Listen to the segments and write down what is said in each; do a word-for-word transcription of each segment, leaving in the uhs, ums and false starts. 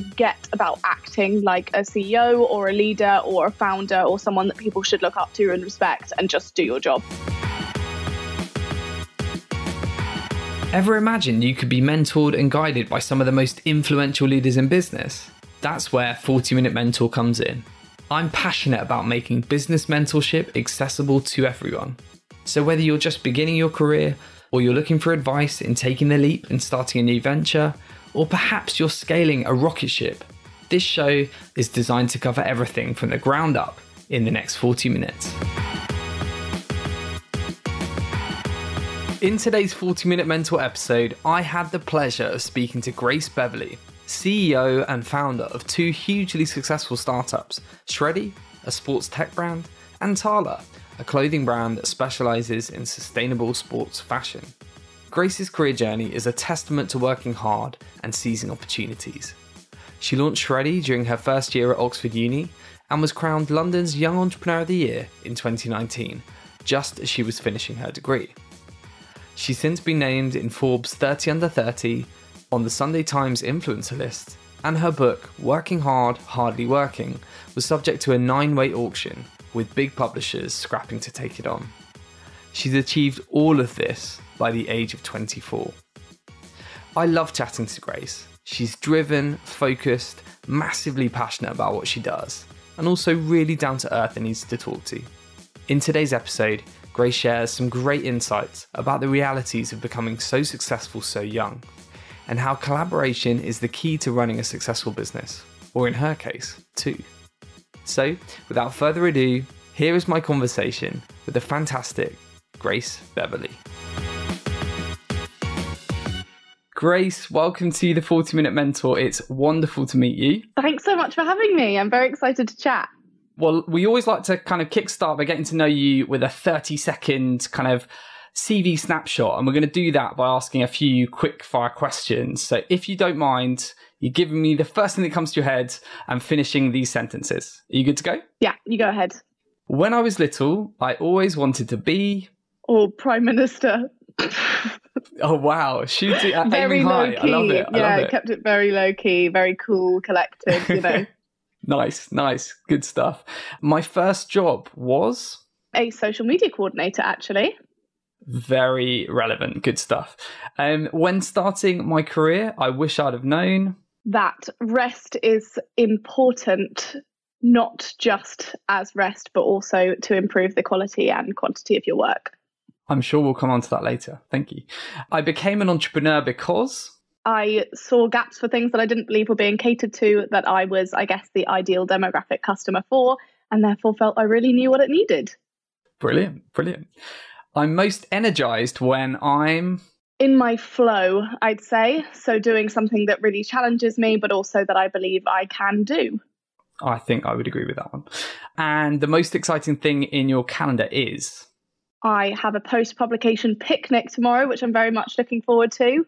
forget about acting like a C E O or a leader or a founder or someone that people should look up to and respect, and just do your job. Ever imagine you could be mentored and guided by some of the most influential leaders in business? That's where forty minute mentor comes in. I'm passionate about making business mentorship accessible to everyone. So whether you're just beginning your career, or you're looking for advice in taking the leap and starting a new venture, or perhaps you're scaling a rocket ship, this show is designed to cover everything from the ground up in the next forty minutes. In today's forty minute mentor episode, I had the pleasure of speaking to Grace Beverley, C E O and founder of two hugely successful startups, Shreddy, a sports tech brand, and Tala, a clothing brand that specializes in sustainable sports fashion. Grace's career journey is a testament to working hard and seizing opportunities. She launched Shreddy during her first year at Oxford Uni and was crowned London's Young Entrepreneur of the Year in twenty nineteen, just as she was finishing her degree. She's since been named in Forbes thirty under thirty, on the Sunday Times influencer list, and her book, Working Hard, Hardly Working, was subject to a nine-way auction, with big publishers scrapping to take it on. She's achieved all of this by the age of twenty-four. I love chatting to Grace. She's driven, focused, massively passionate about what she does, and also really down to earth and easy to talk to. In today's episode, Grace shares some great insights about the realities of becoming so successful so young, and how collaboration is the key to running a successful business, or in her case, two. So, without further ado, here is my conversation with the fantastic Grace Beverley. Grace, welcome to the forty minute mentor. It's wonderful to meet you. Thanks so much for having me. I'm very excited to chat. Well, we always like to kind of kickstart by getting to know you with a thirty second kind of C V snapshot. And we're going to do that by asking a few quick fire questions. So if you don't mind, you're giving me the first thing that comes to your head and finishing these sentences. Are you good to go? Yeah, you go ahead. When I was little, I always wanted to be... Or Prime Minister. Oh, wow. Shooting at very aiming high. Key. I love it. I yeah, love it. Kept it very low key, very cool, collected, you know. Nice, nice. Good stuff. My first job was? A social media coordinator, actually. Very relevant. Good stuff. Um, when starting my career, I wish I'd have known that rest is important, not just as rest, but also to improve the quality and quantity of your work. I'm sure we'll come on to that later. Thank you. I became an entrepreneur because... I saw gaps for things that I didn't believe were being catered to, that I was, I guess, the ideal demographic customer for, and therefore felt I really knew what it needed. Brilliant, brilliant. I'm most energized when I'm... in my flow, I'd say. So doing something that really challenges me, but also that I believe I can do. I think I would agree with that one. And the most exciting thing in your calendar is? I have a post-publication picnic tomorrow, which I'm very much looking forward to.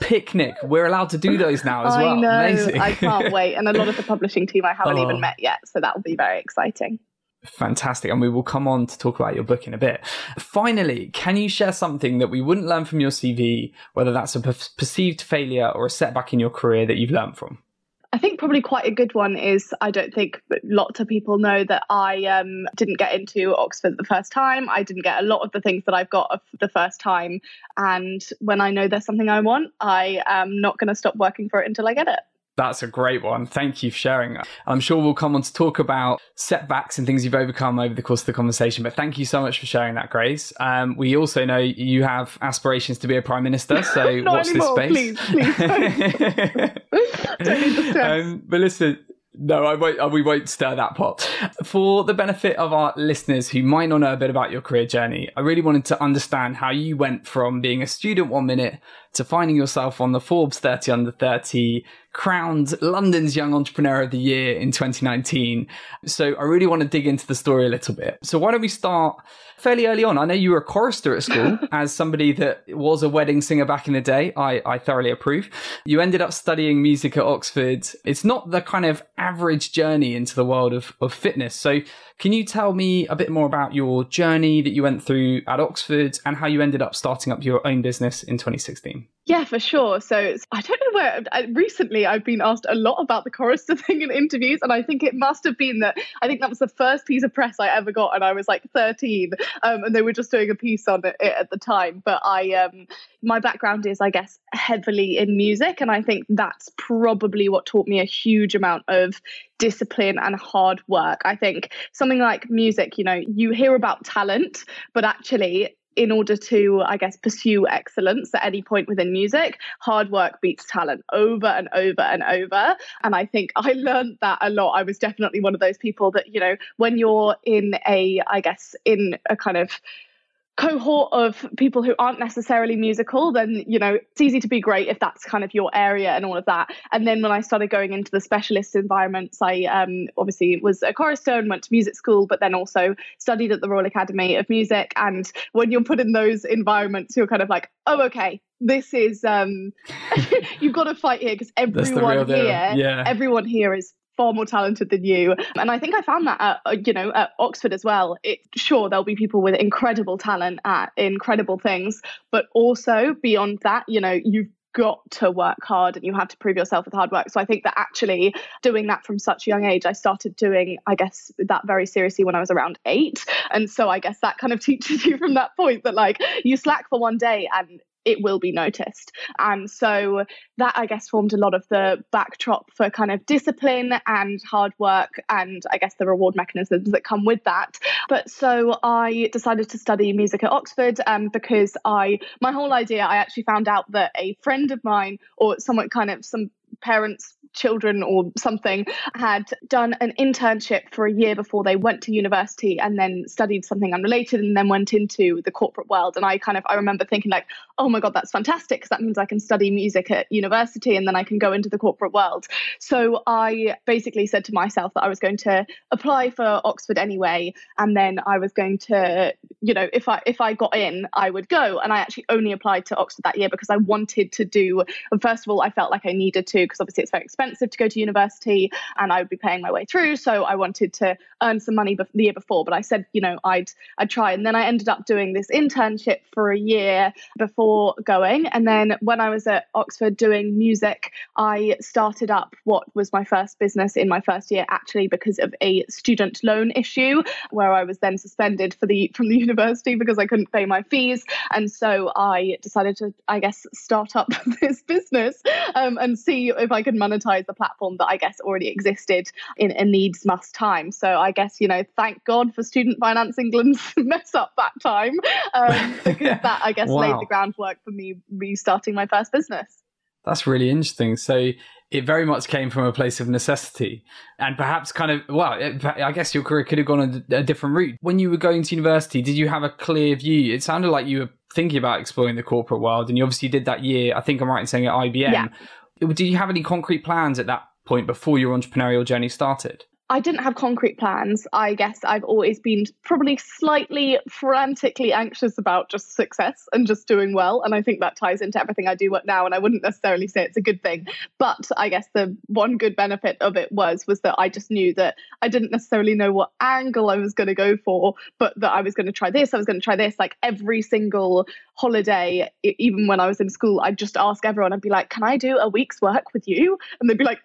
Picnic. We're allowed to do those now as I well. I know. Amazing. I can't wait. And a lot of the publishing team I haven't oh. even met yet. So that will be very exciting. Fantastic. And we will come on to talk about your book in a bit. Finally, can you share something that we wouldn't learn from your C V, whether that's a per- perceived failure or a setback in your career that you've learned from? I think probably quite a good one is, I don't think lots of people know that I um, didn't get into Oxford the first time. I didn't get a lot of the things that I've got the first time. And when I know there's something I want, I am not going to stop working for it until I get it. That's a great one. Thank you for sharing that. I'm sure we'll come on to talk about setbacks and things you've overcome over the course of the conversation. But thank you so much for sharing that, Grace. Um, we also know you have aspirations to be a Prime Minister, so watch anymore, this space. Please, please. Don't, don't need the stress. Um, but listen, no, I won't, we won't stir that pot. For the benefit of our listeners who might not know a bit about your career journey, I really wanted to understand how you went from being a student one minute to finding yourself on the Forbes thirty under thirty, crowned London's Young Entrepreneur of the Year in twenty nineteen. So I really want to dig into the story a little bit. So why don't we start fairly early on? I know you were a chorister at school as somebody that was a wedding singer back in the day. I, I thoroughly approve. You ended up studying music at Oxford. It's not the kind of average journey into the world of, of fitness. So can you tell me a bit more about your journey that you went through at Oxford and how you ended up starting up your own business in twenty sixteen? Yeah, for sure. So I don't know where, I, recently I've been asked a lot about the chorister thing in interviews. And I think it must have been that, I think that was the first piece of press I ever got. And I was like thirteen um, and they were just doing a piece on it at the time. But I, um, my background is, I guess, heavily in music. And I think that's probably what taught me a huge amount of discipline and hard work. I think something like music, you know, you hear about talent, but actually, in order to, I guess, pursue excellence at any point within music, hard work beats talent over and over and over. And I think I learned that a lot. I was definitely one of those people that, you know, when you're in a, I guess, in a kind of cohort of people who aren't necessarily musical, then, you know, it's easy to be great if that's kind of your area and all of that. And then when I started going into the specialist environments, I um, obviously was a chorister and went to music school, but then also studied at the Royal Academy of Music. And when you're put in those environments, you're kind of like, oh, okay, this is, um, you've got to fight here because everyone here, yeah. everyone here is far more talented than you. And I think I found that at, you know, at Oxford as well. It, sure, there'll be people with incredible talent at incredible things, but also beyond that, you know, you've got to work hard and you have to prove yourself with hard work. So I think that actually doing that from such a young age, I started doing, I guess, that very seriously when I was around eight. And so I guess that kind of teaches you from that point that, like, you slack for one day and it will be noticed. And so that, I guess, formed a lot of the backdrop for kind of discipline and hard work and, I guess, the reward mechanisms that come with that. But so I decided to study music at Oxford um, because I, my whole idea, I actually found out that a friend of mine or someone kind of some parents children or something had done an internship for a year before they went to university and then studied something unrelated and then went into the corporate world. And I kind of, I remember thinking like, oh my God, that's fantastic, because that means I can study music at university and then I can go into the corporate world. So I basically said to myself that I was going to apply for Oxford anyway. And then I was going to, you know, if I, if I got in, I would go. And I actually only applied to Oxford that year because I wanted to do, and first of all, I felt like I needed to, because obviously it's very expensive expensive to go to university and I would be paying my way through. So I wanted to earn some money be- the year before, but I said, you know, I'd, I'd try. And then I ended up doing this internship for a year before going. And then when I was at Oxford doing music, I started up what was my first business in my first year, actually, because of a student loan issue where I was then suspended for the, from the university because I couldn't pay my fees. And so I decided to, I guess, start up this business um, and see if I could monetize the platform that I guess already existed in a needs must time. So I guess, you know, thank God for Student Finance England's mess up that time, um, because yeah. that I guess wow. laid the groundwork for me restarting my first business. That's really interesting. So it very much came from a place of necessity and perhaps kind of, well, it, I guess your career could have gone a, a different route. When you were going to university, did you have a clear view? It sounded like you were thinking about exploring the corporate world and you obviously did that year, I think I'm right in saying at I B M. Yeah. Do you have any concrete plans at that point before your entrepreneurial journey started? I didn't have concrete plans. I guess I've always been probably slightly frantically anxious about just success and just doing well. And I think that ties into everything I do now. And I wouldn't necessarily say it's a good thing. But I guess the one good benefit of it was, was that I just knew that I didn't necessarily know what angle I was going to go for, but that I was going to try this, I was going to try this. Like every single holiday, even when I was in school, I'd just ask everyone, I'd be like, can I do a week's work with you? And they'd be like,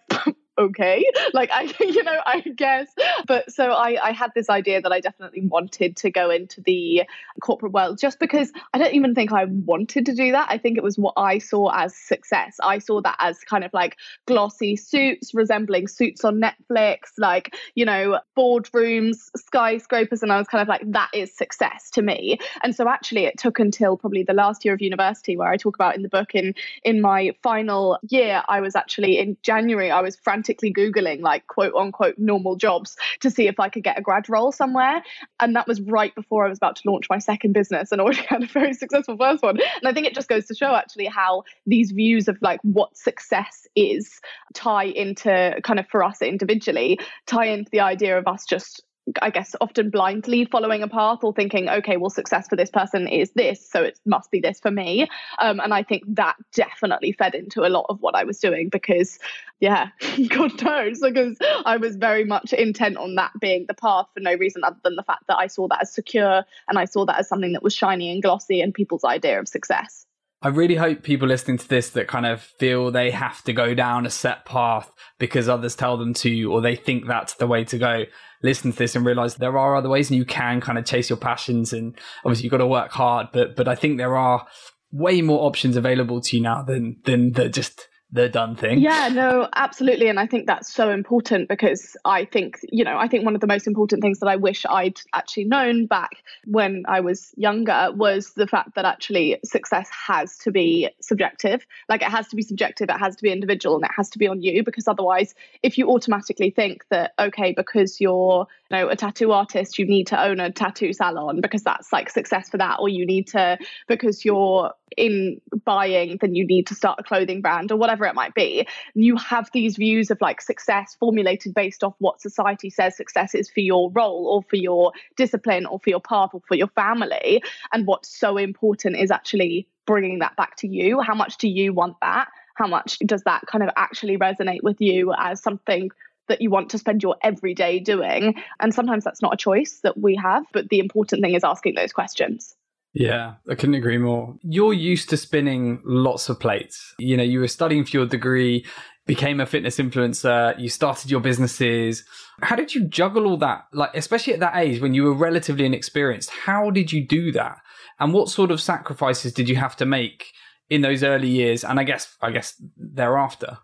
okay, like I, you know, I guess. But so I, I had this idea that I definitely wanted to go into the corporate world, just because I don't even think I wanted to do that. I think it was what I saw as success. I saw that as kind of like glossy suits, resembling suits on Netflix, like, you know, boardrooms, skyscrapers. And I was kind of like, that is success to me. And so actually it took until probably the last year of university, where I talk about in the book, in, in my final year, I was actually in January, I was frantic Googling like quote unquote normal jobs to see if I could get a grad role somewhere. And that was right before I was about to launch my second business and already had a very successful first one. And I think it just goes to show actually how these views of like what success is tie into kind of for us individually, tie into the idea of us just, I guess, often blindly following a path or thinking, okay, well, success for this person is this, so it must be this for me. Um, and I think that definitely fed into a lot of what I was doing because, yeah, God knows, because I was very much intent on that being the path for no reason other than the fact that I saw that as secure and I saw that as something that was shiny and glossy and people's idea of success. I really hope people listening to this that kind of feel they have to go down a set path because others tell them to, or they think that's the way to go, listen to this and realize there are other ways and you can kind of chase your passions. And obviously you've got to work hard, but but I think there are way more options available to you now than than the just the done thing. Yeah, no, absolutely. And I think that's so important because I think, you know, I think one of the most important things that I wish I'd actually known back when I was younger was the fact that actually success has to be subjective. Like it has to be subjective, it has to be individual, and it has to be on you, because otherwise if you automatically think that, okay, because you're, you know, a tattoo artist, you need to own a tattoo salon because that's like success for that, or you need to, because you're in buying, then you need to start a clothing brand or whatever it might be. You have these views of like success formulated based off what society says success is for your role or for your discipline or for your path or for your family. And what's so important is actually bringing that back to you. How much do you want that? How much does that kind of actually resonate with you as something that you want to spend your every day doing? And sometimes that's not a choice that we have, but the important thing is asking those questions. Yeah, I couldn't agree more. You're used to spinning lots of plates. You know, you were studying for your degree, became a fitness influencer, you started your businesses. How did you juggle all that? Like, especially at that age when you were relatively inexperienced, how did you do that? And what sort of sacrifices did you have to make in those early years? And I guess, I guess thereafter?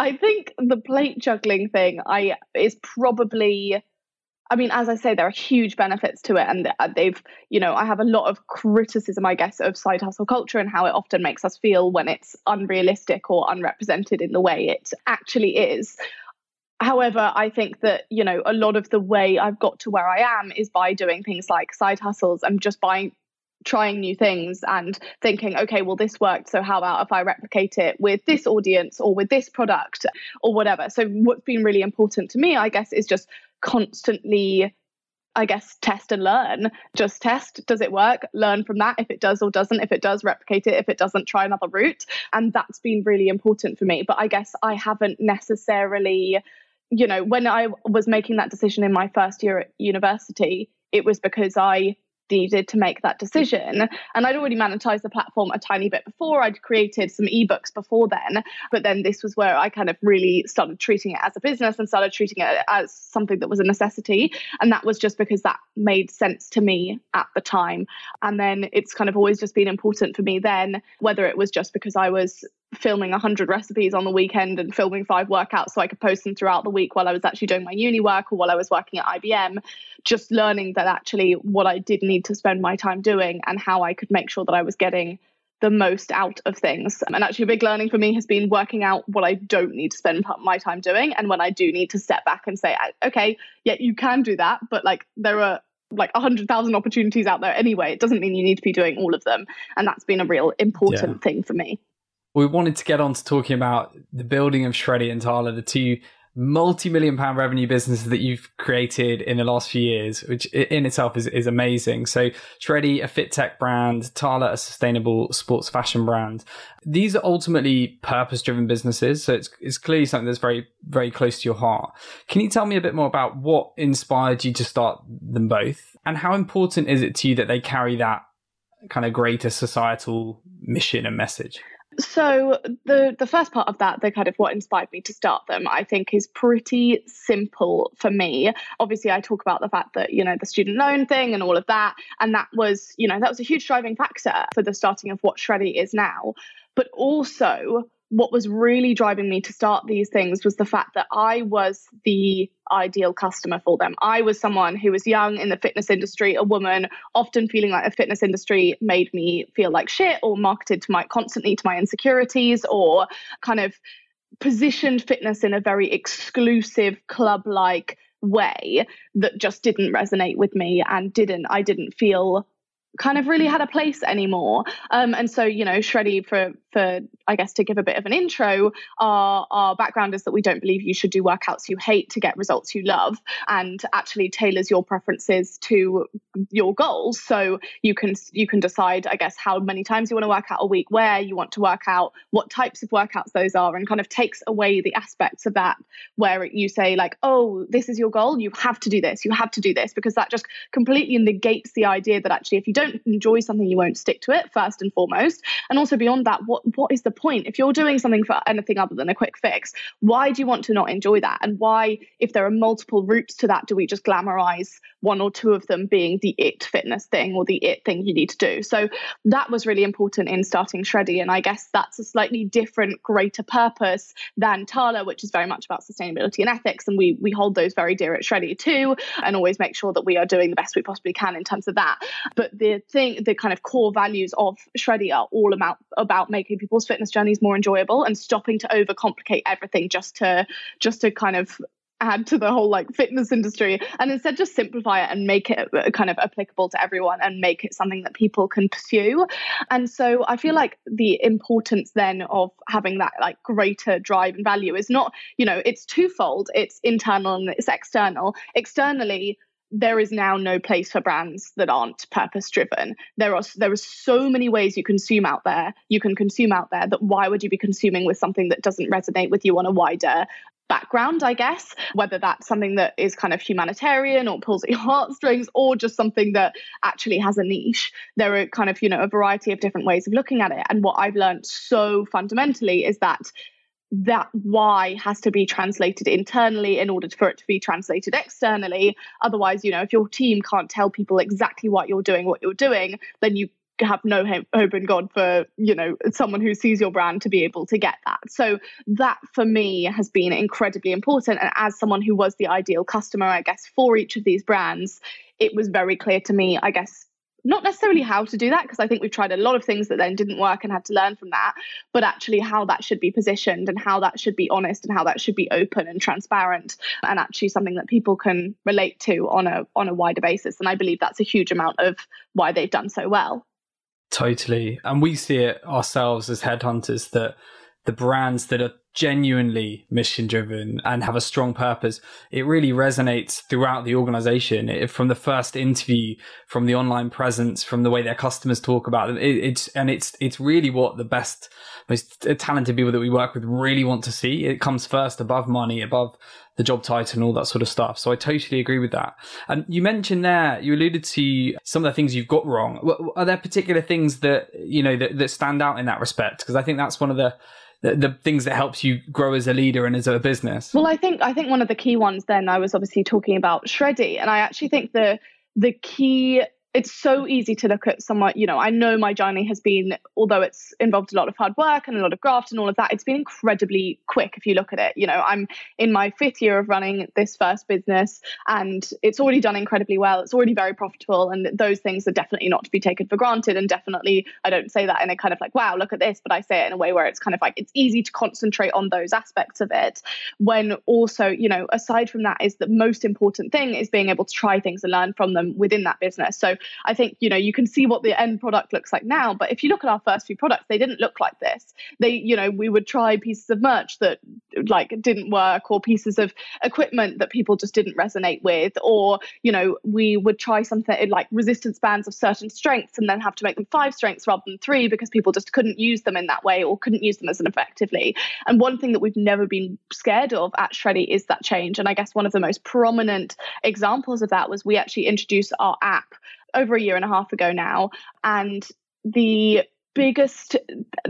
I think the plate juggling thing I is probably... I mean, as I say, there are huge benefits to it. And they've, you know, I have a lot of criticism, I guess, of side hustle culture and how it often makes us feel when it's unrealistic or unrepresented in the way it actually is. However, I think that, you know, a lot of the way I've got to where I am is by doing things like side hustles and just buying, trying new things and thinking, okay, well, this worked, so how about if I replicate it with this audience or with this product or whatever? So what's been really important to me, I guess, is just constantly, I guess, test and learn. Just test. Does it work? Learn from that. If it does or doesn't, if it does, replicate it. If it doesn't, try another route. And that's been really important for me. But I guess I haven't necessarily, you know, when I was making that decision in my first year at university, it was because I needed to make that decision. And I'd already monetized the platform a tiny bit before. I'd created some ebooks before then, but then this was where I kind of really started treating it as a business and started treating it as something that was a necessity. And that was just because that made sense to me at the time. And then it's kind of always just been important for me then, whether it was just because I was filming one hundred recipes on the weekend and filming five workouts so I could post them throughout the week while I was actually doing my uni work or while I was working at I B M, just learning that actually what I did need to spend my time doing and how I could make sure that I was getting the most out of things. And actually a big learning for me has been working out what I don't need to spend my time doing and when I do need to step back and say, okay, yeah, you can do that, but like there are like one hundred thousand opportunities out there anyway. It doesn't mean you need to be doing all of them. And that's been a real important yeah. thing for me. We wanted to get on to talking about the building of Shreddy and Tala, the two multi-million pound revenue businesses that you've created in the last few years, which in itself is, is amazing. So Shreddy, a fit tech brand, Tala, a sustainable sports fashion brand. These are ultimately purpose-driven businesses. So it's, it's clearly something that's very, very close to your heart. Can you tell me a bit more about what inspired you to start them both? And how important is it to you that they carry that kind of greater societal mission and message? So the, the first part of that, the kind of what inspired me to start them, I think is pretty simple for me. Obviously, I talk about the fact that, you know, the student loan thing and all of that. And that was, you know, that was a huge driving factor for the starting of what Shreddy is now. But also what was really driving me to start these things was the fact that I was the ideal customer for them. I was someone who was young in the fitness industry, a woman, often feeling like the fitness industry made me feel like shit or marketed to my constantly to my insecurities or kind of positioned fitness in a very exclusive club-like way that just didn't resonate with me and didn't, I didn't feel kind of really had a place anymore. Um, and so, you know, Shreddy for for, I guess, to give a bit of an intro, our, our background is that we don't believe you should do workouts you hate to get results you love, and actually tailors your preferences to your goals. So you can, you can decide, I guess, how many times you want to work out a week, where you want to work out, what types of workouts those are, and kind of takes away the aspects of that where you say like, oh, this is your goal, you have to do this, you have to do this, because that just completely negates the idea that actually if you don't enjoy something, you won't stick to it, first and foremost. And also beyond that, what what is the point? If you're doing something for anything other than a quick fix, why do you want to not enjoy that? And why, if there are multiple routes to that, do we just glamorize one or two of them being the it fitness thing or the it thing you need to do? So that was really important in starting Shreddy. And I guess that's a slightly different, greater purpose than Tala, which is very much about sustainability and ethics. And we, we hold those very dear at Shreddy too, and always make sure that we are doing the best we possibly can in terms of that. But the thing, the kind of core values of Shreddy are all about, about making people's fitness journeys more enjoyable and stopping to overcomplicate everything just to, just to kind of add to the whole like fitness industry, and instead just simplify it and make it kind of applicable to everyone and make it something that people can pursue. And so I feel like the importance then of having that like greater drive and value is not, you know, it's twofold. It's internal and it's external. Externally, there is now no place for brands that aren't purpose driven. There are there are so many ways you consume out there. You can consume out there that why would you be consuming with something that doesn't resonate with you on a wider background, I guess, whether that's something that is kind of humanitarian or pulls at your heartstrings or just something that actually has a niche. There are kind of, you know, a variety of different ways of looking at it. And what I've learned so fundamentally is that that why has to be translated internally in order for it to be translated externally. Otherwise, you know, if your team can't tell people exactly what you're doing, what you're doing, then you have no hope in God for, you know, someone who sees your brand to be able to get that. So that for me has been incredibly important. And as someone who was the ideal customer, I guess, for each of these brands, it was very clear to me, I guess, not necessarily how to do that, because I think we've tried a lot of things that then didn't work and had to learn from that, but actually how that should be positioned and how that should be honest and how that should be open and transparent and actually something that people can relate to on a on a wider basis. And I believe that's a huge amount of why they've done so well. Totally. And we see it ourselves as headhunters that the brands that are genuinely mission driven and have a strong purpose, it really resonates throughout the organization. It, from the first interview, from the online presence, from the way their customers talk about them, it, it's and it's it's really what the best, most talented people that we work with really want to see. It comes first, above money, above the job title and all that sort of stuff. So I totally agree with that. And you mentioned there, you alluded to some of the things you've got wrong. Are there particular things that, you know, that, that stand out in that respect? Because I think that's one of the The, the things that helps you grow as a leader and as a business. Well, I think I think one of the key ones then, I was obviously talking about Shreddy, and I actually think the the key, it's so easy to look at someone, you know, I know my journey has been, although it's involved a lot of hard work and a lot of graft and all of that, it's been incredibly quick if you look at it. You know, I'm in my fifth year of running this first business and it's already done incredibly well. It's already very profitable, and those things are definitely not to be taken for granted. And definitely, I don't say that in a kind of like, wow, look at this, but I say it in a way where it's kind of like, it's easy to concentrate on those aspects of it. When also, you know, aside from that is the most important thing is being able to try things and learn from them within that business. So I think, you know, you can see what the end product looks like now, but if you look at our first few products, they didn't look like this. They, you know, we would try pieces of merch that like didn't work, or pieces of equipment that people just didn't resonate with, or, you know, we would try something like resistance bands of certain strengths and then have to make them five strengths rather than three because people just couldn't use them in that way or couldn't use them as effectively. And one thing that we've never been scared of at Shreddy is that change. And I guess one of the most prominent examples of that was we actually introduced our app over a year and a half ago now. And the biggest,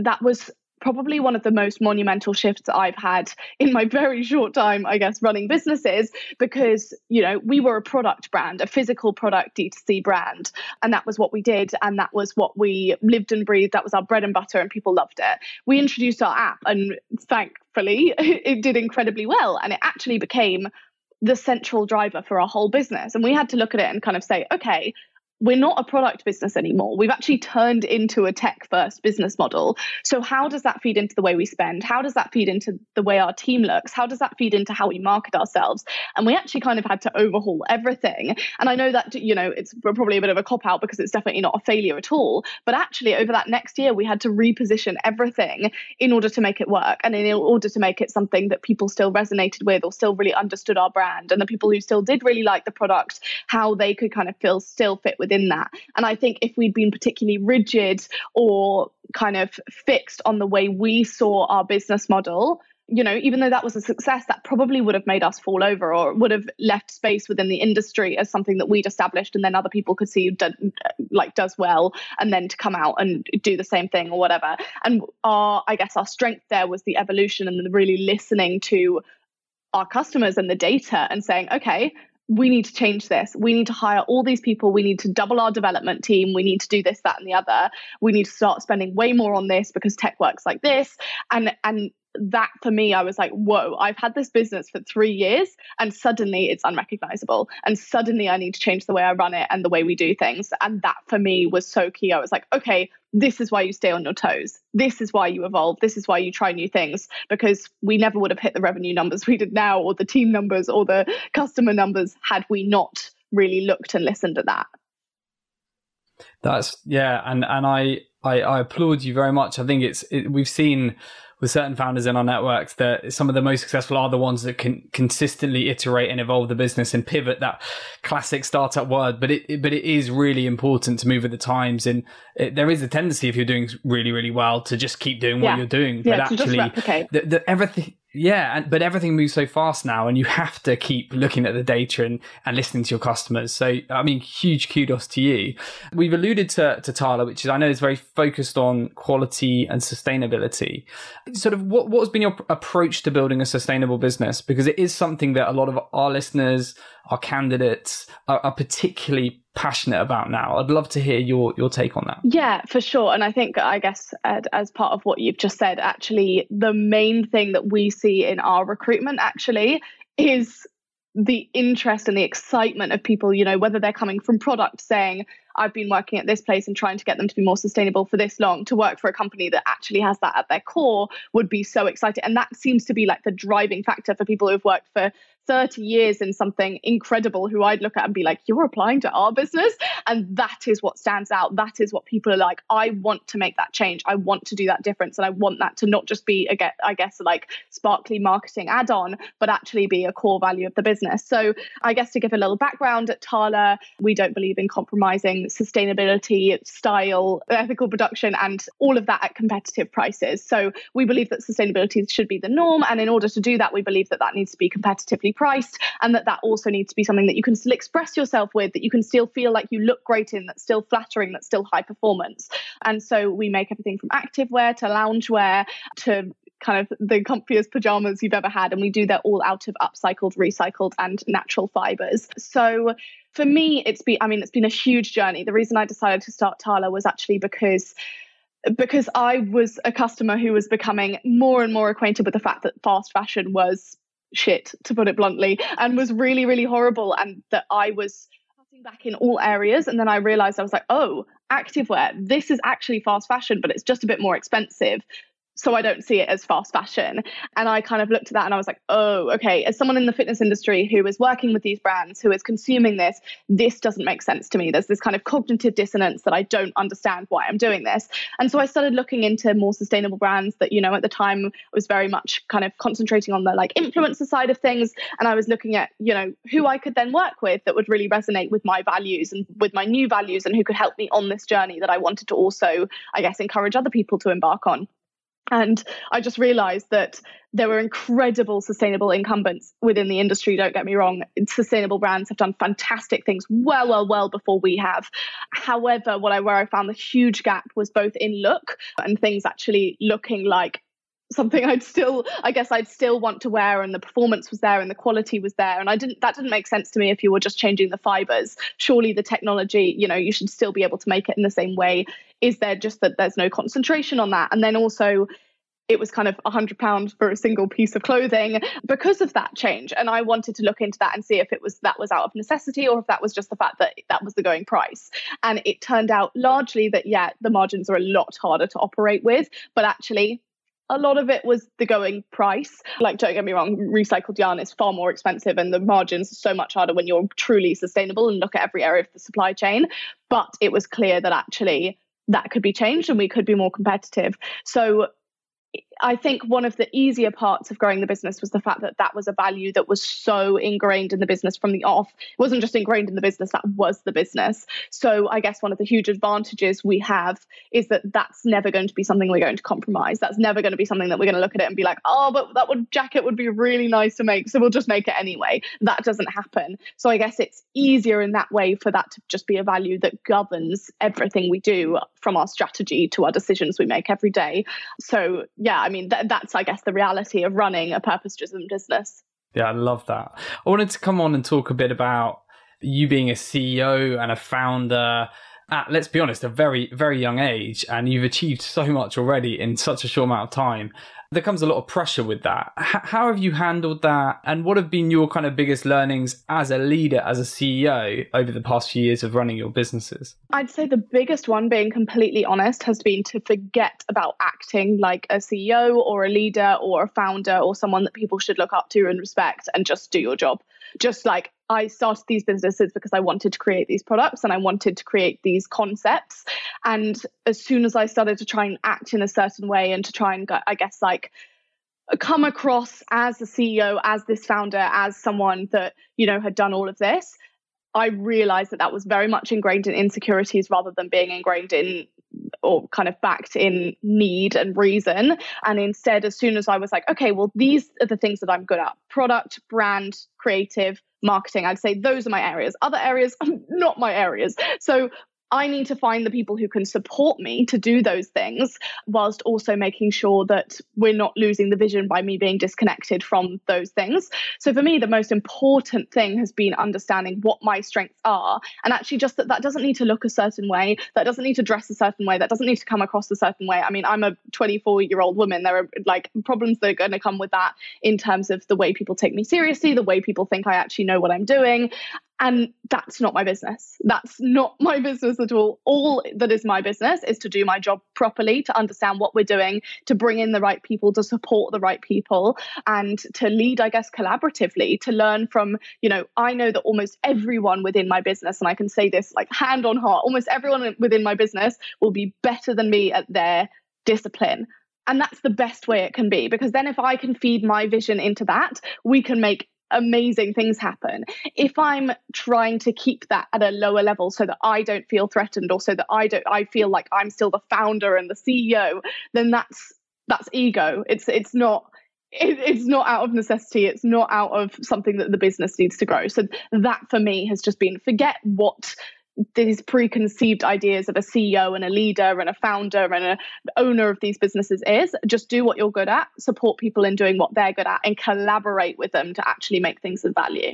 that was probably one of the most monumental shifts I've had in my very short time, I guess, running businesses, because, you know, we were a product brand, a physical product D two C brand. And that was what we did. And that was what we lived and breathed. That was our bread and butter, and people loved it. We introduced our app, and thankfully it did incredibly well. And it actually became the central driver for our whole business. And we had to look at it and kind of say, okay, we're not a product business anymore. We've actually turned into a tech-first business model. So how does that feed into the way we spend? How does that feed into the way our team looks? How does that feed into how we market ourselves? And we actually kind of had to overhaul everything. And I know that, you know, it's probably a bit of a cop-out because it's definitely not a failure at all. But actually, over that next year, we had to reposition everything in order to make it work and in order to make it something that people still resonated with or still really understood our brand, and the people who still did really like the product, how they could kind of feel still fit with in that. And I think if we'd been particularly rigid or kind of fixed on the way we saw our business model, you know, even though that was a success, that probably would have made us fall over or would have left space within the industry as something that we'd established and then other people could see like does well and then to come out and do the same thing or whatever. And our, I guess our strength there was the evolution and the really listening to our customers and the data and saying, okay, we need to change this. We need to hire all these people. We need to double our development team. We need to do this, that, and the other. We need to start spending way more on this because tech works like this. And and that for me, I was like, whoa, I've had this business for three years and suddenly it's unrecognizable. And suddenly I need to change the way I run it and the way we do things. And that for me was so key. I was like, okay, this is why you stay on your toes. This is why you evolve. This is why you try new things, because we never would have hit the revenue numbers we did now or the team numbers or the customer numbers had we not really looked and listened to that. That's, yeah. And, and I, I, I applaud you very much. I think it's, it, we've seen with certain founders in our networks that some of the most successful are the ones that can consistently iterate and evolve the business and pivot, that classic startup word. But it, it but it is really important to move with the times. And it, there is a tendency, if you're doing really, really well, to just keep doing what yeah. you're doing. Yeah, but actually, replicate. The, the, everything... Yeah, and, but everything moves so fast now, and you have to keep looking at the data and, and listening to your customers. So, I mean, huge kudos to you. We've alluded to, to Tala, which is, I know, is very focused on quality and sustainability. Sort of what, what has been your approach to building a sustainable business? Because it is something that a lot of our listeners, our candidates are, are particularly passionate about now. I'd love to hear your your take on that. Yeah, for sure. And I think, I guess, Ed, as part of what you've just said, actually, the main thing that we see in our recruitment actually is the interest and the excitement of people, you know, whether they're coming from product saying, I've been working at this place and trying to get them to be more sustainable for this long, to work for a company that actually has that at their core would be so exciting. And that seems to be like the driving factor for people who've worked for thirty years in something incredible, who I'd look at and be like, you're applying to our business. And that is what stands out. That is what people are like, I want to make that change. I want to do that difference. And I want that to not just be, I guess, like sparkly marketing add-on, but actually be a core value of the business. So I guess to give a little background at Tala, we don't believe in compromising sustainability, style, ethical production, and all of that at competitive prices. So we believe that sustainability should be the norm. And in order to do that, we believe that that needs to be competitively priced, and that that also needs to be something that you can still express yourself with, that you can still feel like you look great in, that's still flattering, that's still high performance. And so we make everything from activewear to loungewear to kind of the comfiest pajamas you've ever had. And we do that all out of upcycled, recycled, and natural fibers. So for me, it's been, I mean, it's been a huge journey. The reason I decided to start Tala was actually because because I was a customer who was becoming more and more acquainted with the fact that fast fashion was shit, to put it bluntly, and was really, really horrible, and that I was cutting back in all areas. And then I realized, I was like, oh, activewear, this is actually fast fashion, but it's just a bit more expensive. So I don't see it as fast fashion. And I kind of looked at that and I was like, oh, okay, as someone in the fitness industry who is working with these brands, who is consuming this, this doesn't make sense to me. There's this kind of cognitive dissonance that I don't understand why I'm doing this. And so I started looking into more sustainable brands that, you know, at the time was very much kind of concentrating on the like influencer side of things. And I was looking at, you know, who I could then work with that would really resonate with my values and with my new values, and who could help me on this journey that I wanted to also, I guess, encourage other people to embark on. And I just realized that there were incredible sustainable incumbents within the industry. Don't get me wrong. Sustainable brands have done fantastic things well, well, well before we have. However, what I, where I found the huge gap was both in look and things actually looking like something I'd still, I guess I'd still want to wear, and the performance was there and the quality was there. And I didn't, that didn't make sense to me if you were just changing the fibers. Surely the technology, you know, you should still be able to make it in the same way. Is there just that there's no concentration on that? And then also it was kind of one hundred pounds for a single piece of clothing because of that change. And I wanted to look into that and see if it was that was out of necessity or if that was just the fact that that was the going price. And it turned out largely that, yeah, the margins are a lot harder to operate with, but actually a lot of it was the going price. Like, don't get me wrong, recycled yarn is far more expensive and the margins are so much harder when you're truly sustainable and look at every area of the supply chain. But it was clear that actually that could be changed and we could be more competitive. So I think one of the easier parts of growing the business was the fact that that was a value that was so ingrained in the business from the off. It wasn't just ingrained in the business, that was the business. So I guess one of the huge advantages we have is that that's never going to be something we're going to compromise. That's never going to be something that we're going to look at it and be like, oh, but that would, jacket would be really nice to make, so we'll just make it anyway. That doesn't happen. So I guess it's easier in that way for that to just be a value that governs everything we do, from our strategy to our decisions we make every day. So yeah, I mean, th- that's, I guess, the reality of running a purpose-driven business. Yeah, I love that. I wanted to come on and talk a bit about you being a C E O and a founder at, let's be honest, a very, very young age, and you've achieved so much already in such a short amount of time. There comes a lot of pressure with that. H- how have you handled that? And what have been your kind of biggest learnings as a leader, as a C E O, over the past few years of running your businesses? I'd say the biggest one, being completely honest, has been to forget about acting like a C E O or a leader or a founder or someone that people should look up to and respect, and just do your job. Just like, I started these businesses because I wanted to create these products and I wanted to create these concepts. And as soon as I started to try and act in a certain way and to try and, I guess, like come across as a C E O, as this founder, as someone that, you know, had done all of this, I realized that that was very much ingrained in insecurities rather than being ingrained in or kind of backed in need and reason. And instead, as soon as I was like, okay, well, these are the things that I'm good at: product, brand, creative, marketing. I'd say those are my areas. Other areas, not my areas. So I need to find the people who can support me to do those things, whilst also making sure that we're not losing the vision by me being disconnected from those things. So for me, the most important thing has been understanding what my strengths are, and actually just that that doesn't need to look a certain way, that doesn't need to dress a certain way, that doesn't need to come across a certain way. I mean, I'm a twenty-four-year-old woman. There are like problems that are going to come with that in terms of the way people take me seriously, the way people think I actually know what I'm doing. And that's not my business. That's not my business at all. All that is my business is to do my job properly, to understand what we're doing, to bring in the right people, to support the right people, and to lead, I guess, collaboratively, to learn from, you know, I know that almost everyone within my business, and I can say this like hand on heart, almost everyone within my business will be better than me at their discipline. And that's the best way it can be, because then if I can feed my vision into that, we can make amazing things happen. If I'm trying to keep that at a lower level so that I don't feel threatened, or so that I don't, I feel like I'm still the founder and the C E O, then that's that's ego. It's it's not it, it's not out of necessity. It's not out of something that the business needs to grow. So that for me has just been, forget what these preconceived ideas of a C E O and a leader and a founder and an owner of these businesses is. Just do what you're good at, support people in doing what they're good at, and collaborate with them to actually make things of value.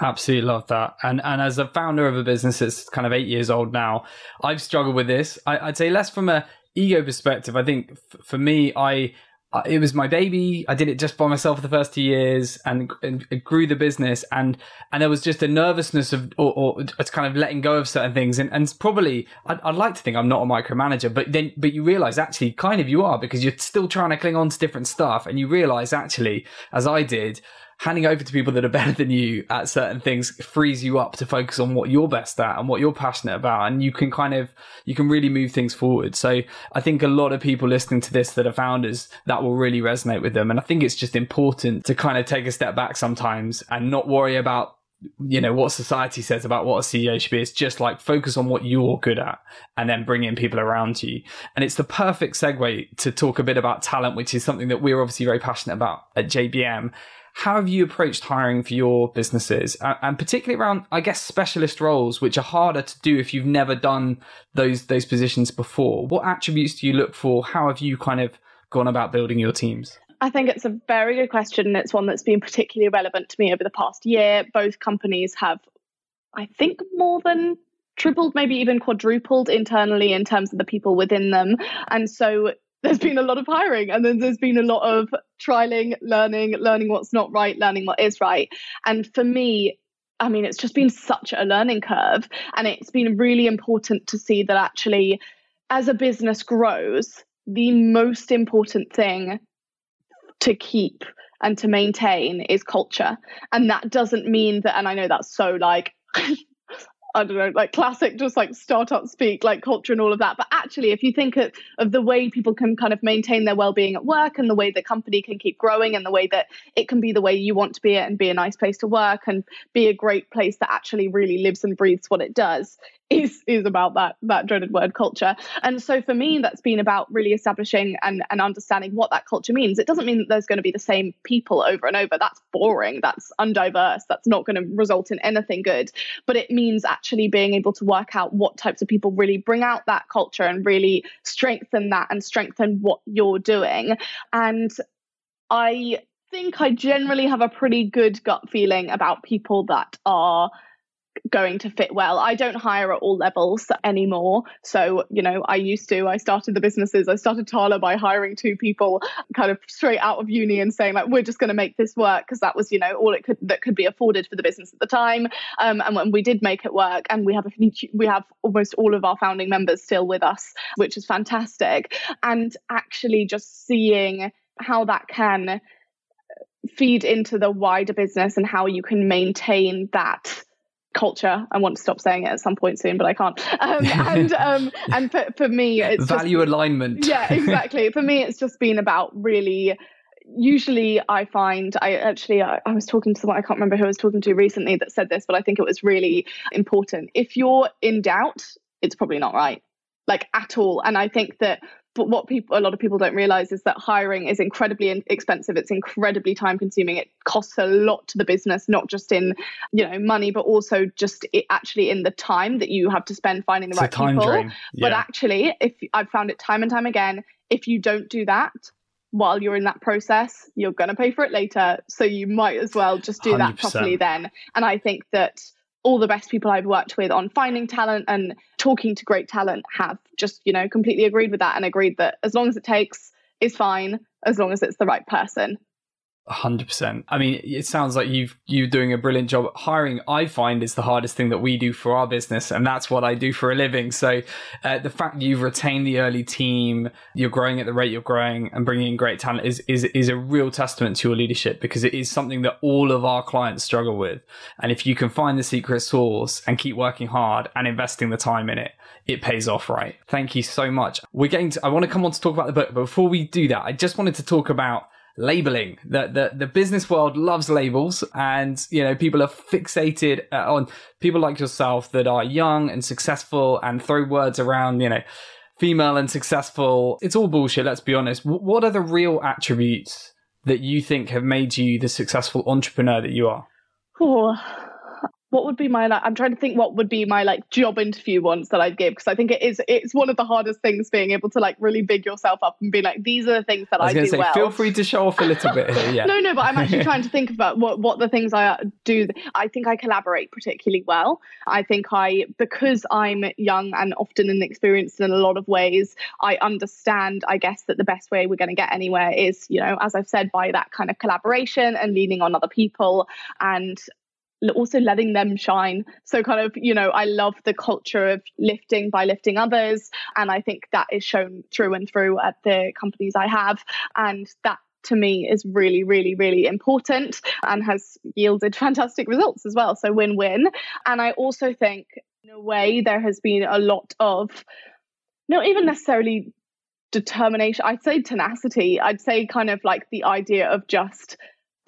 Absolutely love that. And and as a founder of a business that's kind of eight years old now, I've struggled with this. I, I'd say less from an ego perspective. I think f- for me, I it was my baby. I did it just by myself for the first two years and, and grew the business. And, and there was just a nervousness of, or, or it's kind of letting go of certain things. And, and probably I'd, I'd like to think I'm not a micromanager, but then, but you realize actually kind of you are, because you're still trying to cling on to different stuff. And you realize actually, as I did, handing over to people that are better than you at certain things frees you up to focus on what you're best at and what you're passionate about. And you can kind of, you can really move things forward. So I think a lot of people listening to this that are founders, that will really resonate with them. And I think it's just important to kind of take a step back sometimes and not worry about, you know, what society says about what a C E O should be. It's just like, focus on what you're good at and then bring in people around you. And it's the perfect segue to talk a bit about talent, which is something that we're obviously very passionate about at J B M. How have you approached hiring for your businesses, and particularly around, I guess, specialist roles, which are harder to do if you've never done those those positions before? What attributes do you look for? How have you kind of gone about building your teams? I think it's a very good question, and it's one that's been particularly relevant to me over the past year. Both companies have, I think, more than tripled, maybe even quadrupled internally in terms of the people within them. And so there's been a lot of hiring, and then there's been a lot of trialing, learning, learning what's not right, learning what is right. And for me, I mean, it's just been such a learning curve, and it's been really important to see that actually as a business grows, the most important thing to keep and to maintain is culture. And that doesn't mean that, and I know that's so like, I don't know, like classic, just like startup speak, like culture and all of that. But actually, if you think of, of the way people can kind of maintain their well-being at work, and the way the company can keep growing, and the way that it can be the way you want to be it, and be a nice place to work, and be a great place that actually really lives and breathes what it does, is is about that that dreaded word culture. And so for me, that's been about really establishing and, and understanding what that culture means. It doesn't mean that there's going to be the same people over and over. That's boring. That's undiverse. That's not going to result in anything good. But it means actually being able to work out what types of people really bring out that culture and really strengthen that and strengthen what you're doing. And I think I generally have a pretty good gut feeling about people that are going to fit well. I don't hire at all levels anymore. So, you know, I used to, I started the businesses, I started Tala by hiring two people kind of straight out of uni and saying like, we're just going to make this work, because that was, you know, all it could, that could be afforded for the business at the time. Um, and when we did make it work, and we have, a, we have almost all of our founding members still with us, which is fantastic. And actually just seeing how that can feed into the wider business and how you can maintain that culture. I want to stop saying it at some point soon, but I can't. Um, and um, and for, for me, it's value just, alignment. Yeah, exactly. For me, it's just been about really. Usually, I find I actually I, I was talking to someone, I can't remember who I was talking to recently that said this, but I think it was really important. If you're in doubt, it's probably not right, like at all. And I think that. But what people, a lot of people don't realize is that hiring is incredibly expensive. It's incredibly time consuming. It costs a lot to the business, not just in, you know, money, but also just it actually in the time that you have to spend finding the right people. But actually, if I've found it time and time again, if you don't do that while you're in that process, you're going to pay for it later. So you might as well just do that properly then. And I think that all the best people I've worked with on finding talent and talking to great talent have just, you know, completely agreed with that and agreed that as long as it takes is fine, as long as it's the right person. one hundred percent. I mean, it sounds like you've, you're doing a brilliant job. Hiring, I find, is the hardest thing that we do for our business. And that's what I do for a living. So uh, the fact that you've retained the early team, you're growing at the rate you're growing and bringing in great talent is, is, is a real testament to your leadership, because it is something that all of our clients struggle with. And if you can find the secret sauce and keep working hard and investing the time in it, it pays off, right? Thank you so much. We're getting to, I want to come on to talk about the book, but before we do that, I just wanted to talk about labeling. The, the the business world loves labels, and you know, people are fixated uh, on people like yourself that are young and successful and throw words around, you know, female and successful. It's all bullshit, let's be honest. W- what are the real attributes that you think have made you the successful entrepreneur that you are? Oh, what would be my, like, I'm trying to think what would be my like job interview ones that I'd give, because I think it is it's one of the hardest things, being able to like really big yourself up and be like, these are the things that I, was I gonna do say, well. Feel free to show off a little bit here. Yeah. no, no, but I'm actually trying to think about what, what the things I do. I think I collaborate particularly well. I think I, because I'm young and often inexperienced in a lot of ways, I understand, I guess, that the best way we're going to get anywhere is, you know, as I've said, by that kind of collaboration and leaning on other people and also letting them shine. So kind of, you know, I love the culture of lifting by lifting others. And I think that is shown through and through at the companies I have. And that to me is really, really, really important and has yielded fantastic results as well. So win-win. And I also think in a way there has been a lot of, not even necessarily determination, I'd say tenacity. I'd say kind of like the idea of just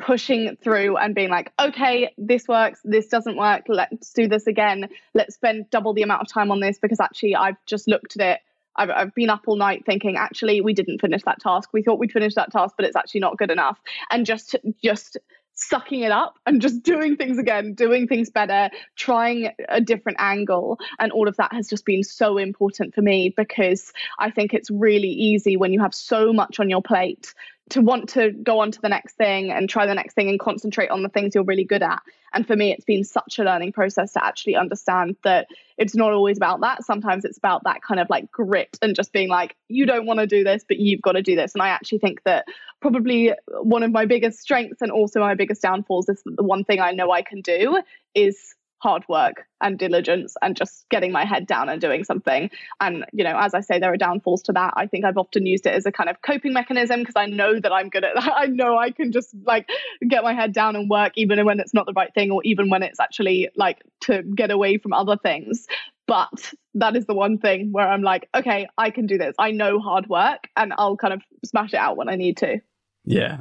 pushing through and being like, okay, this works, this doesn't work, let's do this again, let's spend double the amount of time on this, because actually I've just looked at it, I've, I've been up all night thinking, actually we didn't finish that task, we thought we'd finish that task, but it's actually not good enough. And just just sucking it up and just doing things again, doing things better, trying a different angle. And all of that has just been so important for me, because I think it's really easy when you have so much on your plate to want to go on to the next thing and try the next thing and concentrate on the things you're really good at. And for me, it's been such a learning process to actually understand that it's not always about that. Sometimes it's about that kind of like grit and just being like, you don't want to do this, but you've got to do this. And I actually think that probably one of my biggest strengths and also my biggest downfalls is that the one thing I know I can do is hard work and diligence and just getting my head down and doing something. And, you know, as I say, there are downfalls to that. I think I've often used it as a kind of coping mechanism because I know that I'm good at that. I know I can just like get my head down and work even when it's not the right thing or even when it's actually like to get away from other things. But that is the one thing where I'm like, okay, I can do this. I know hard work and I'll kind of smash it out when I need to. Yeah.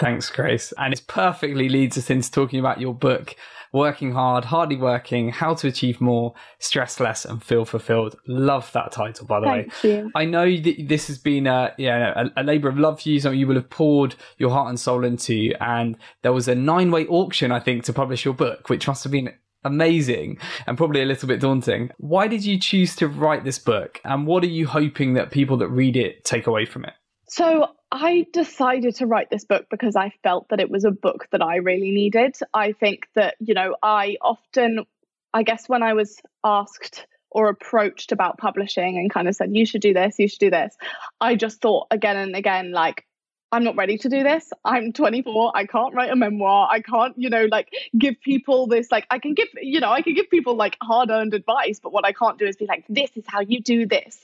Thanks, Grace. And it perfectly leads us into talking about your book, Working Hard, Hardly Working, How to Achieve More, Stress Less and Feel Fulfilled. Love that title, by the way. Thank you. I know that this has been a, yeah, a, a labour of love for you, something you will have poured your heart and soul into. And there was a nine-way auction, I think, to publish your book, which must have been amazing and probably a little bit daunting. Why did you choose to write this book? And what are you hoping that people that read it take away from it? So I decided to write this book because I felt that it was a book that I really needed. I think that, you know, I often, I guess when I was asked or approached about publishing and kind of said, you should do this, you should do this, I just thought again and again, like, I'm not ready to do this. I'm twenty-four. I can't write a memoir. I can't, you know, like give people this, like I can give, you know, I can give people like hard earned advice, but what I can't do is be like, this is how you do this.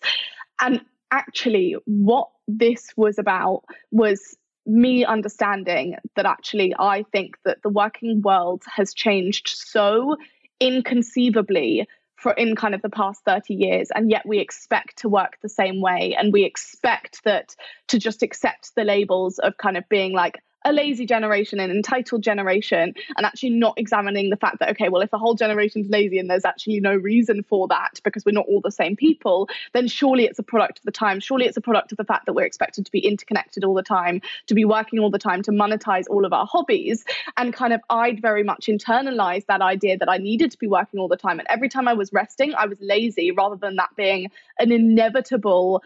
And actually, what this was about was me understanding that actually I think that the working world has changed so inconceivably for in kind of the past thirty years, and yet we expect to work the same way, and we expect that to just accept the labels of kind of being like a lazy generation, an entitled generation, and actually not examining the fact that, okay, well, if a whole generation's lazy and there's actually no reason for that because we're not all the same people, then surely it's a product of the time. Surely it's a product of the fact that we're expected to be interconnected all the time, to be working all the time, to monetize all of our hobbies. And kind of I'd very much internalized that idea that I needed to be working all the time. And every time I was resting, I was lazy, rather than that being an inevitable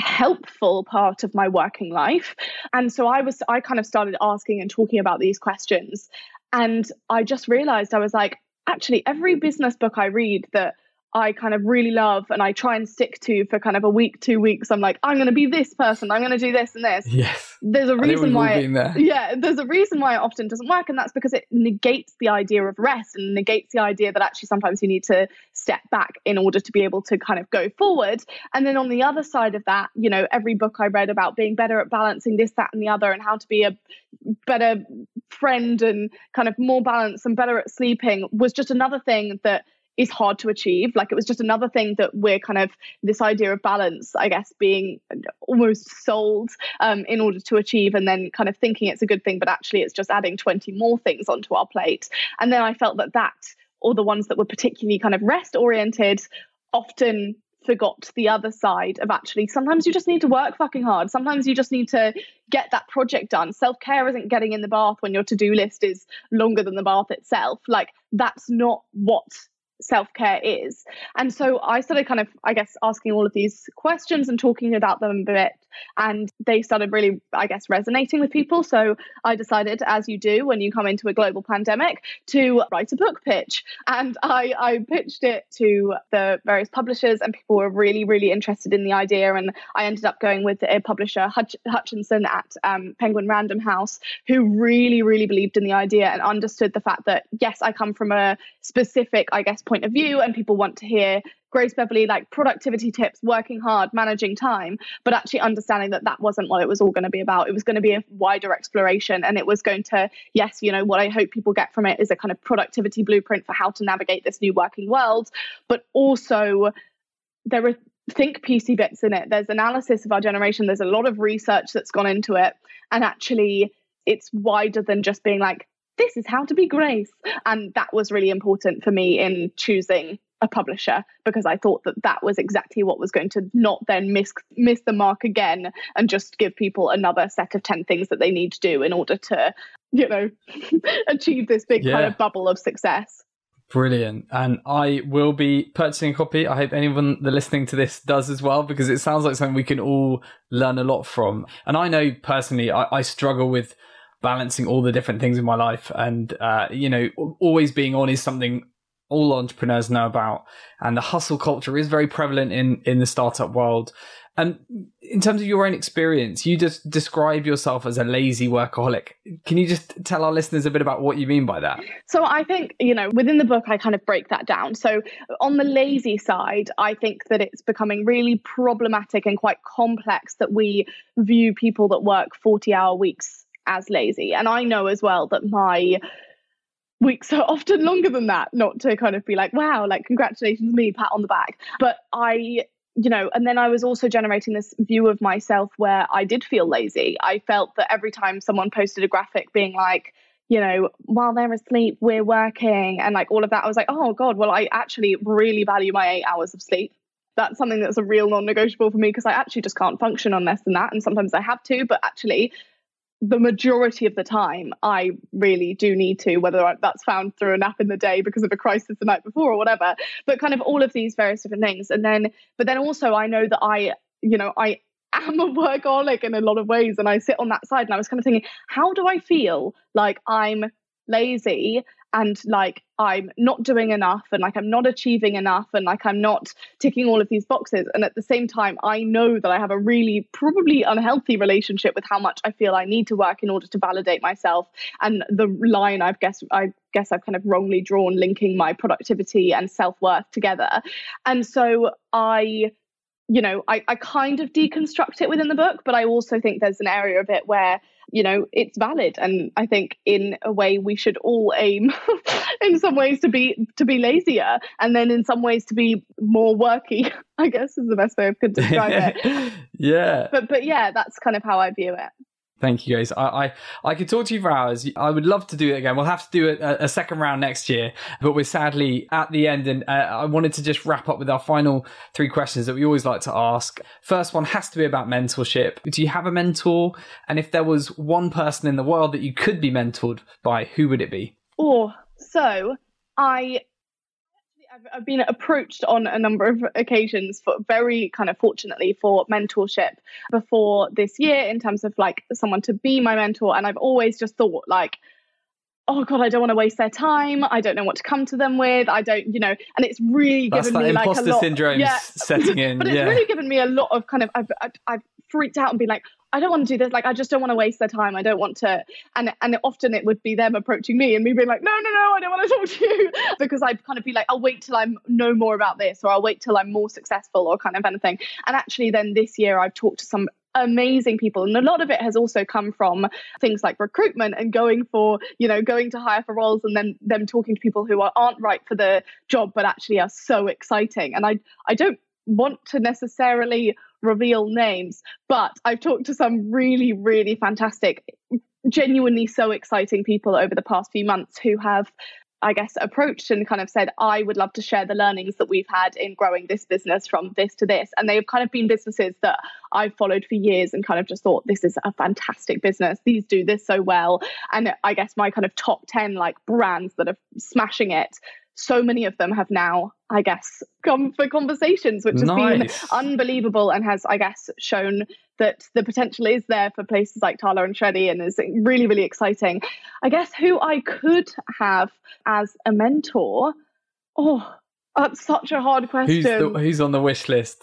helpful part of my working life. And so I was, I kind of started asking and talking about these questions. And I just realized, I was like, actually, every business book I read that I kind of really love and I try and stick to for kind of a week, two weeks, I'm like, I'm going to be this person. I'm going to do this and this. Yes. There's a reason why. It, there. Yeah. There's a reason why it often doesn't work. And that's because it negates the idea of rest and negates the idea that actually sometimes you need to step back in order to be able to kind of go forward. And then on the other side of that, you know, every book I read about being better at balancing this, that, and the other, and how to be a better friend and kind of more balanced and better at sleeping was just another thing that is hard to achieve. Like it was just another thing that we're kind of, this idea of balance, I guess, being almost sold um, in order to achieve, and then kind of thinking it's a good thing, but actually it's just adding twenty more things onto our plate. And then I felt that that, or the ones that were particularly kind of rest oriented, often forgot the other side of actually sometimes you just need to work fucking hard. Sometimes you just need to get that project done. Self-care isn't getting in the bath when your to-do list is longer than the bath itself. Like that's not what self-care is. And so I started kind of, I guess, asking all of these questions and talking about them a bit. And they started really, I guess, resonating with people. So I decided, as you do when you come into a global pandemic, to write a book pitch. And I, I pitched it to the various publishers, and people were really, really interested in the idea. And I ended up going with a publisher, Hutch- Hutchinson at um, Penguin Random House, who really, really believed in the idea and understood the fact that, yes, I come from a specific, I guess, point of view, and people want to hear Grace Beverley, like productivity tips, working hard, managing time, but actually understanding that that wasn't what it was all going to be about. It was going to be a wider exploration, and it was going to, yes, you know, what I hope people get from it is a kind of productivity blueprint for how to navigate this new working world. But also there are think piecey bits in it. There's analysis of our generation. There's a lot of research that's gone into it. And actually it's wider than just being like, this is how to be Grace. And that was really important for me in choosing a publisher, because I thought that that was exactly what was going to not then miss miss the mark again and just give people another set of ten things that they need to do in order to, you know, achieve this big yeah. kind of bubble of success. Brilliant. And I will be purchasing a copy. I hope anyone that's listening to this does as well, because it sounds like something we can all learn a lot from. And I know personally, I, I struggle with balancing all the different things in my life. And, uh, you know, always being on is something all entrepreneurs know about. And the hustle culture is very prevalent in, in the startup world. And in terms of your own experience, you just describe yourself as a lazy workaholic. Can you just tell our listeners a bit about what you mean by that? So I think, you know, within the book, I kind of break that down. So on the lazy side, I think that it's becoming really problematic and quite complex that we view people that work forty hour weeks as lazy. And I know as well that my weeks are often longer than that, not to kind of be like, wow, like, congratulations me, pat on the back. But I... You know, and then I was also generating this view of myself where I did feel lazy. I felt that every time someone posted a graphic being like, you know, while they're asleep, we're working, and like all of that, I was like, oh God, well, I actually really value my eight hours of sleep. That's something that's a real non-negotiable for me, because I actually just can't function on less than that. And sometimes I have to, but actually the majority of the time I really do need to, whether that's found through a nap in the day because of a crisis the night before or whatever, but kind of all of these various different things. And then, but then also I know that I, you know, I am a workaholic in a lot of ways, and I sit on that side, and I was kind of thinking, how do I feel like I'm lazy and like I'm not doing enough and like I'm not achieving enough and like I'm not ticking all of these boxes? And at the same time, I know that I have a really probably unhealthy relationship with how much I feel I need to work in order to validate myself. And the line I've guessed, I guess I've kind of wrongly drawn, linking my productivity and self-worth together. And so I, you know, I, I kind of deconstruct it within the book, but I also think there's an area of it where, you know, it's valid. And I think in a way we should all aim in some ways to be to be lazier, and then in some ways to be more worky, I guess is the best way I could describe it. Yeah. But but yeah, that's kind of how I view it. Thank you guys. I, I I could talk to you for hours. I would love to do it again. We'll have to do a, a second round next year, but we're sadly at the end. And uh, I wanted to just wrap up with our final three questions that we always like to ask. First one has to be about mentorship. Do you have a mentor? And if there was one person in the world that you could be mentored by, who would it be? Oh, so I... I've been approached on a number of occasions, for very kind of fortunately for mentorship before this year, in terms of like someone to be my mentor. And I've always just thought like, oh God, I don't want to waste their time. I don't know what to come to them with. I don't, you know, and it's really That's given me like a lot. That's that imposter syndrome yeah, setting in. But it's yeah. really given me a lot of kind of, I've, I've, I've freaked out and been like, I don't want to do this. Like, I just don't want to waste their time. I don't want to. And and often it would be them approaching me and me being like, no, no, no, I don't want to talk to you. Because I'd kind of be like, I'll wait till I know more about this, or I'll wait till I'm more successful, or kind of anything. And actually then this year I've talked to some amazing people. And a lot of it has also come from things like recruitment and going for, you know, going to hire for roles, and then them talking to people who aren't right for the job, but actually are so exciting. And I I don't want to necessarily reveal names, but I've talked to some really, really fantastic, genuinely so exciting people over the past few months who have, I guess, approached and kind of said, I would love to share the learnings that we've had in growing this business from this to this. And they've kind of been businesses that I've followed for years and kind of just thought, this is a fantastic business. These do this so well. And I guess my kind of top ten like brands that are smashing it, so many of them have now, I guess, come for conversations, which has nice. been unbelievable, and has, I guess, shown that the potential is there for places like Tala and Shreddy, and is really, really exciting. I guess who I could have as a mentor. Oh, that's such a hard question. Who's, the, who's on the wish list?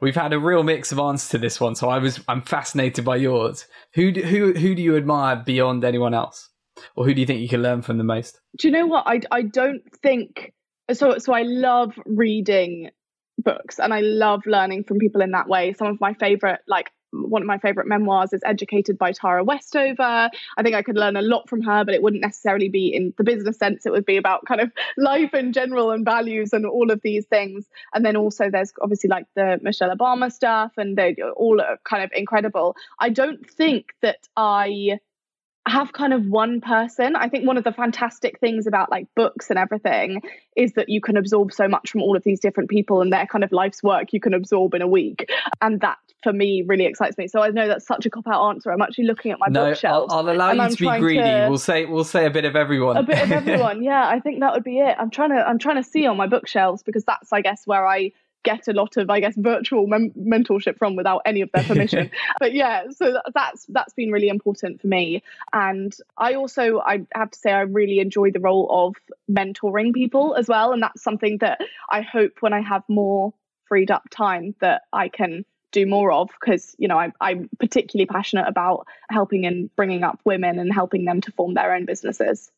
We've had a real mix of answers to this one, so I was I'm fascinated by yours. Who do, who who do you admire beyond anyone else, or who do you think you can learn from the most? Do you know what? I I don't think. So so I love reading books, and I love learning from people in that way. Some of my favorite, like one of my favorite memoirs is Educated by Tara Westover. I think I could learn a lot from her, but it wouldn't necessarily be in the business sense. It would be about kind of life in general and values and all of these things. And then also there's obviously like the Michelle Obama stuff, and they all are kind of incredible. I don't think that I have kind of one person. I think one of the fantastic things about like books and everything is that you can absorb so much from all of these different people, and their kind of life's work you can absorb in a week. And that for me really excites me. So I know that's such a cop-out answer. I'm actually looking at my no, bookshelves. I'll, I'll allow you I'm to be greedy. To, we'll say we'll say a bit of everyone. A bit of everyone. Yeah, I think that would be it. I'm trying to I'm trying to see on my bookshelves, because that's, I guess, where I get a lot of, I guess, virtual mem- mentorship from without any of their permission. But yeah, so that's that's been really important for me. And I also, I have to say, I really enjoy the role of mentoring people as well. And that's something that I hope, when I have more freed up time, that I can do more of, because, you know, I, I'm particularly passionate about helping and bringing up women and helping them to form their own businesses.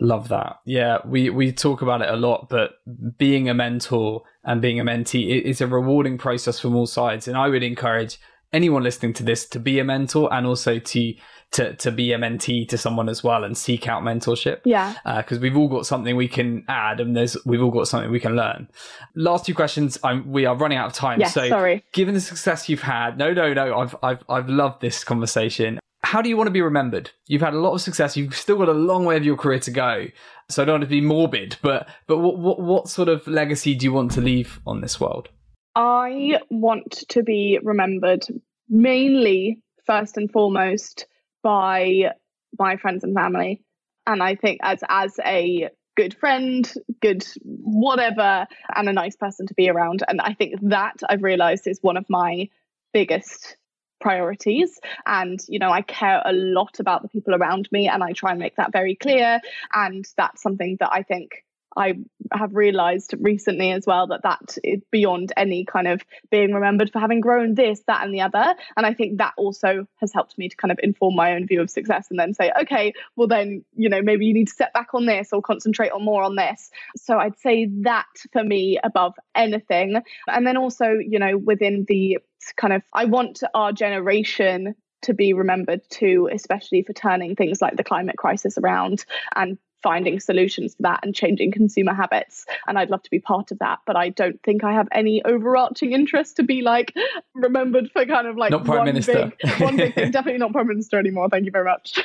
Love that. Yeah, we, we talk about it a lot, but being a mentor and being a mentee is a rewarding process from all sides. And I would encourage anyone listening to this to be a mentor, and also to to to be a mentee to someone as well, and seek out mentorship. Yeah, because uh, we've all got something we can add, and there's we've all got something we can learn. Last two questions. I'm, we are running out of time. Yes, so sorry. Given the success you've had, no, no, no. I've I've I've loved this conversation. How do you want to be remembered? You've had a lot of success. You've still got a long way of your career to go. So I don't want to be morbid, but but what what, what sort of legacy do you want to leave on this world? I want to be remembered mainly, first and foremost, by my friends and family. And I think as as a good friend, good whatever, and a nice person to be around. And I think that, I've realized, is one of my biggest priorities. And, you know, I care a lot about the people around me, and I try and make that very clear. And that's something that I think I have realized recently as well, that that is beyond any kind of being remembered for having grown this, that and the other. And I think that also has helped me to kind of inform my own view of success, and then say, okay, well then, you know, maybe you need to step back on this, or concentrate on more on this. So I'd say that for me above anything. And then also, you know, within the kind of, I want our generation to be remembered too, especially for turning things like the climate crisis around and finding solutions for that, and changing consumer habits. And I'd love to be part of that, but I don't think I have any overarching interest to be like remembered for kind of like not prime one minister big, one big thing. Definitely not prime minister anymore, thank you very much.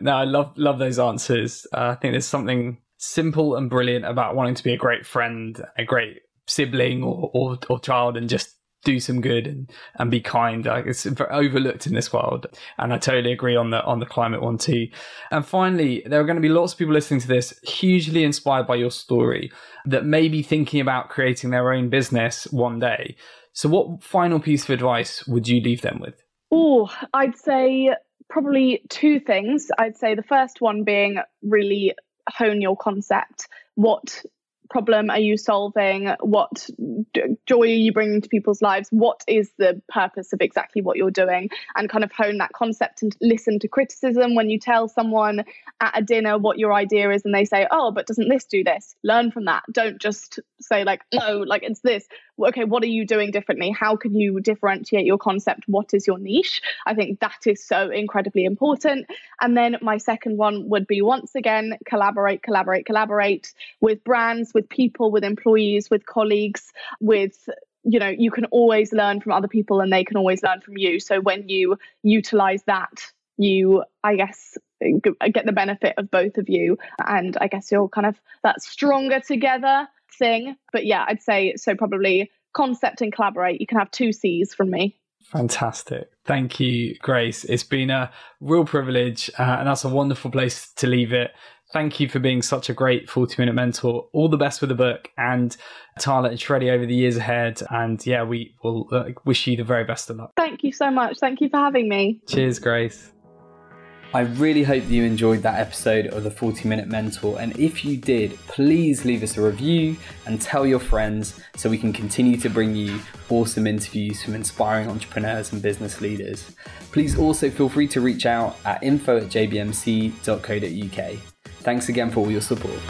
No, I love love those answers. uh, I think there's something simple and brilliant about wanting to be a great friend, a great sibling, or or, or child, and just do some good and, and be kind. Like, it's overlooked in this world. And I totally agree on the on the climate one too. And finally, there are going to be lots of people listening to this hugely inspired by your story, that may be thinking about creating their own business one day. So what final piece of advice would you leave them with? Oh, I'd say probably two things. I'd say the first one being, really hone your concept. What problem are you solving? What joy are you bringing to people's lives? What is the purpose of exactly what you're doing? And kind of hone that concept, and listen to criticism. When you tell someone at a dinner what your idea is and they say, oh, but doesn't this do this? Learn from that. Don't just say like, no, like it's this. Okay, what are you doing differently? How can you differentiate your concept? What is your niche? I think that is so incredibly important. And then my second one would be, once again, collaborate, collaborate, collaborate with brands, with people, with employees, with colleagues, with, you know, you can always learn from other people and they can always learn from you. So when you utilize that, you, I guess, get the benefit of both of you. And I guess you're kind of that stronger together thing. But yeah, I'd say so, probably concept and collaborate. You can have two C's from me. Fantastic. Thank you, Grace. It's been a real privilege, uh, and that's a wonderful place to leave it. Thank you for being such a great forty minute mentor. All the best with the book, and Tala and Shreddy over the years ahead. And yeah, we will uh, wish you the very best of luck. Thank you so much. Thank you for having me. Cheers, Grace. I really hope that you enjoyed that episode of the forty minute Mentor, and if you did, please leave us a review and tell your friends so we can continue to bring you awesome interviews from inspiring entrepreneurs and business leaders. Please also feel free to reach out at info at j b m c dot co dot u k. Thanks again for all your support.